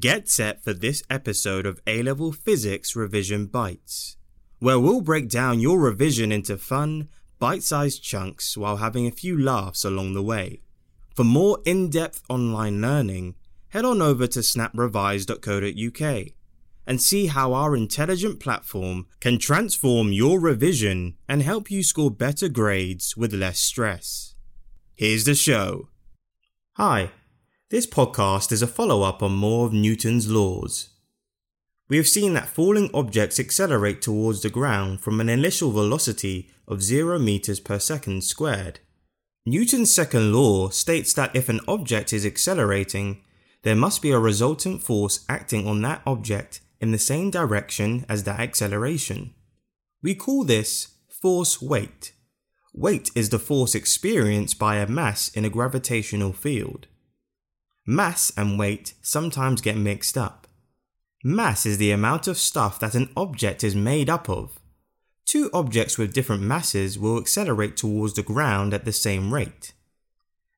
Get set for this episode of A Level Physics Revision Bytes, where we'll break down your revision into fun, bite-sized chunks while having a few laughs along the way. For more in-depth online learning, head on over to snaprevise.co.uk and see how our intelligent platform can transform your revision and help you score better grades with less stress. Here's the show. Hi. This podcast is a follow-up on more of Newton's laws. We have seen that falling objects accelerate towards the ground from an initial velocity of 0 meters per second squared. Newton's second law states that if an object is accelerating, there must be a resultant force acting on that object in the same direction as that acceleration. We call this force weight. Weight is the force experienced by a mass in a gravitational field. Mass and weight sometimes get mixed up. Mass is the amount of stuff that an object is made up of. Two objects with different masses will accelerate towards the ground at the same rate.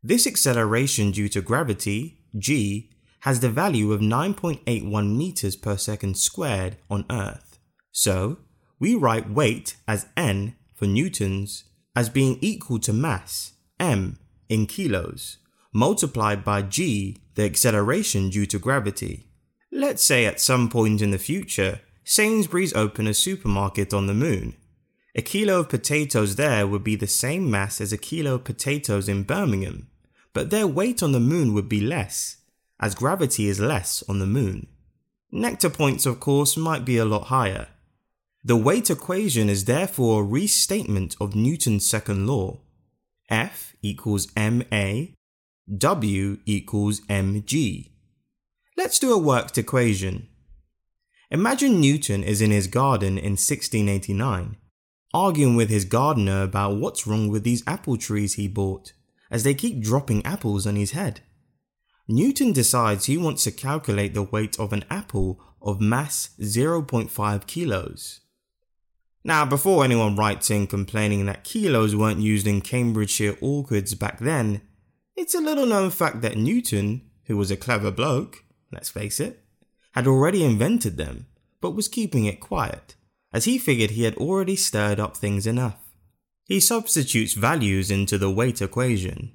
This acceleration due to gravity, g, has the value of 9.81 meters per second squared on Earth. So, we write weight as n for newtons as being equal to mass, m, in kilos, multiplied by g, the acceleration due to gravity. Let's say at some point in the future, Sainsbury's open a supermarket on the moon. A kilo of potatoes there would be the same mass as a kilo of potatoes in Birmingham, but their weight on the moon would be less, as gravity is less on the moon. Nectar points, of course, might be a lot higher. The weight equation is therefore a restatement of Newton's second law. F equals ma, W equals mg. Let's do a worked equation. Imagine Newton is in his garden in 1689, arguing with his gardener about what's wrong with these apple trees he bought, as they keep dropping apples on his head. Newton decides he wants to calculate the weight of an apple of mass 0.5 kilos. Now, before anyone writes in complaining that kilos weren't used in Cambridgeshire orchids back then, it's a little known fact that Newton, who was a clever bloke, let's face it, had already invented them, but was keeping it quiet, as he figured he had already stirred up things enough. He substitutes values into the weight equation.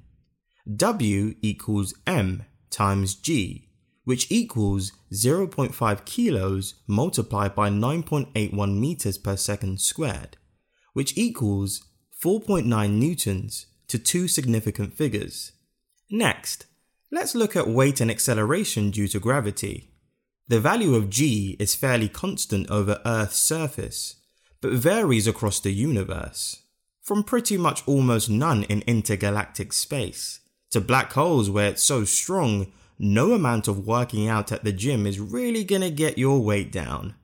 W equals m times g, which equals 0.5 kilos multiplied by 9.81 meters per second squared, which equals 4.9 newtons to two significant figures. Next, let's look at weight and acceleration due to gravity. The value of g is fairly constant over Earth's surface, but varies across the universe, from pretty much almost none in intergalactic space, to black holes where it's so strong no amount of working out at the gym is really gonna get your weight down.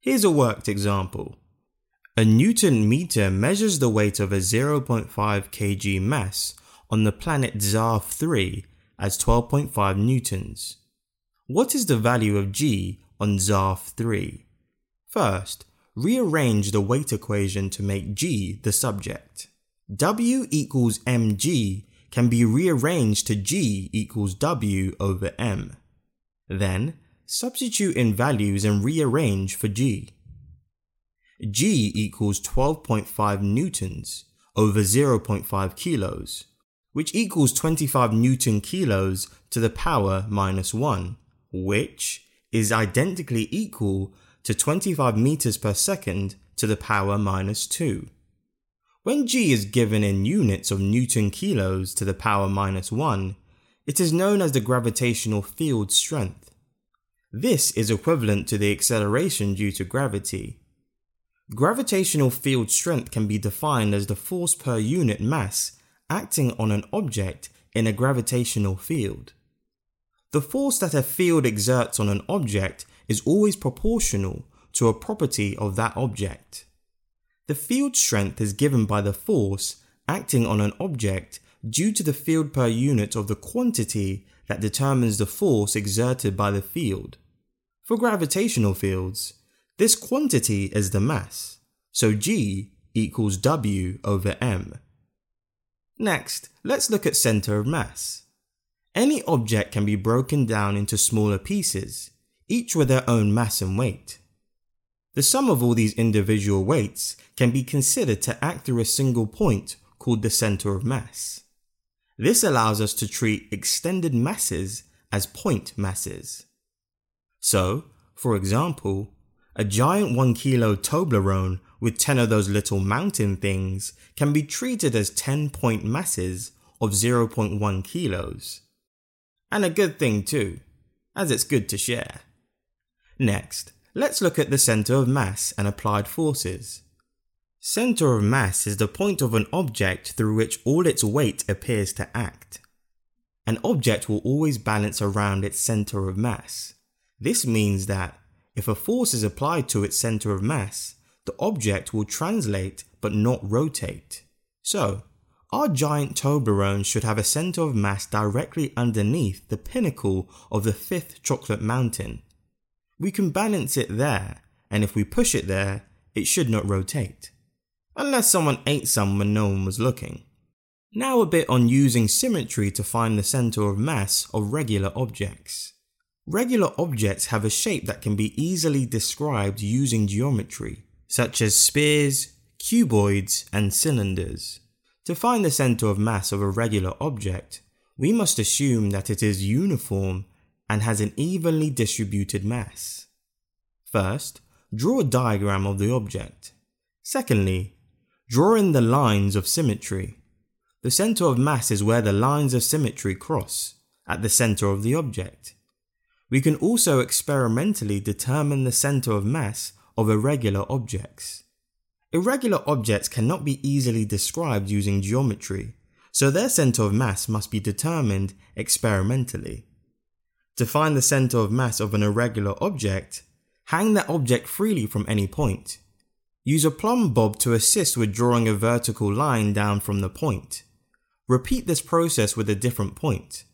Here's a worked example. A Newton meter measures the weight of a 0.5 kg mass on the planet Zarf 3 as 12.5 newtons. What is the value of g on Zarf 3? First, rearrange the weight equation to make g the subject. W equals mg can be rearranged to g equals w over m. Then, substitute in values and rearrange for g. g equals 12.5 newtons over 0.5 kilos, which equals 25 newton kilos to the power minus 1, which is identically equal to 25 meters per second to the power minus 2. When g is given in units of newton kilos to the power minus 1, it is known as the gravitational field strength. This is equivalent to the acceleration due to gravity. Gravitational field strength can be defined as the force per unit mass acting on an object in a gravitational field. The force that a field exerts on an object is always proportional to a property of that object. The field strength is given by the force acting on an object due to the field per unit of the quantity that determines the force exerted by the field. For gravitational fields, this quantity is the mass, so g equals w over m. Next, let's look at center of mass. Any object can be broken down into smaller pieces, each with their own mass and weight. The sum of all these individual weights can be considered to act through a single point called the center of mass. This allows us to treat extended masses as point masses. So, for example, a giant 1 kilo Toblerone with 10 of those little mountain things can be treated as 10 point masses of 0.1 kilos. And a good thing too, as it's good to share. Next, let's look at the center of mass and applied forces. Center of mass is the point of an object through which all its weight appears to act. An object will always balance around its center of mass. This means that if a force is applied to its center of mass, the object will translate but not rotate. So, our giant Toblerone should have a center of mass directly underneath the pinnacle of the 5th chocolate mountain. We can balance it there, and if we push it there, it should not rotate. Unless someone ate some when no one was looking. Now a bit on using symmetry to find the center of mass of regular objects. Regular objects have a shape that can be easily described using geometry, such as spheres, cuboids, and cylinders. To find the center of mass of a regular object, we must assume that it is uniform and has an evenly distributed mass. First, draw a diagram of the object. Secondly, draw in the lines of symmetry. The center of mass is where the lines of symmetry cross, at the center of the object. We can also experimentally determine the center of mass of irregular objects. Irregular objects cannot be easily described using geometry, so their center of mass must be determined experimentally. To find the center of mass of an irregular object, hang that object freely from any point. Use a plumb bob to assist with drawing a vertical line down from the point. Repeat this process with a different point.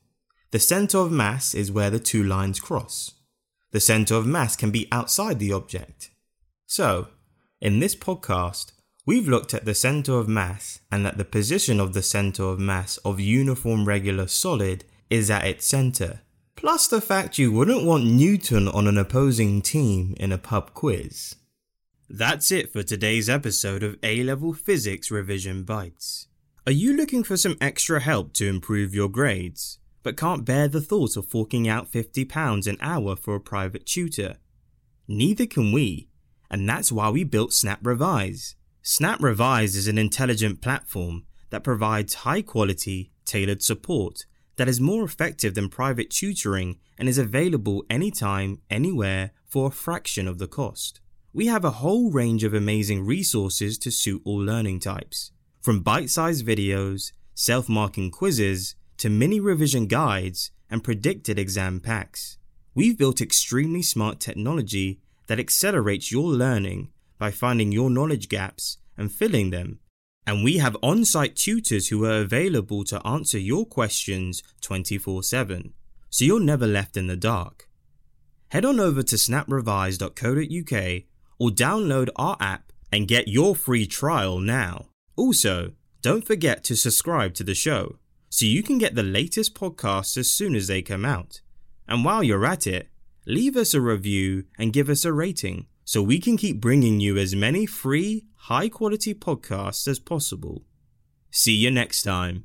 The center of mass is where the two lines cross. The center of mass can be outside the object. So, in this podcast, we've looked at the center of mass and that the position of the center of mass of uniform regular solid is at its center, plus the fact you wouldn't want Newton on an opposing team in a pub quiz. That's it for today's episode of A Level Physics Revision Bytes. Are you looking for some extra help to improve your grades, but can't bear the thought of forking out £50 an hour for a private tutor? Neither can we, and that's why we built Snap Revise. Snap Revise is an intelligent platform that provides high quality, tailored support that is more effective than private tutoring and is available anytime, anywhere for a fraction of the cost. We have a whole range of amazing resources to suit all learning types, from bite-sized videos, self-marking quizzes, to mini revision guides and predicted exam packs. We've built extremely smart technology that accelerates your learning by finding your knowledge gaps and filling them. And we have on-site tutors who are available to answer your questions 24/7, so you're never left in the dark. Head on over to snaprevise.co.uk or download our app and get your free trial now. Also, don't forget to subscribe to the show, so you can get the latest podcasts as soon as they come out. And while you're at it, leave us a review and give us a rating so we can keep bringing you as many free, high-quality podcasts as possible. See you next time.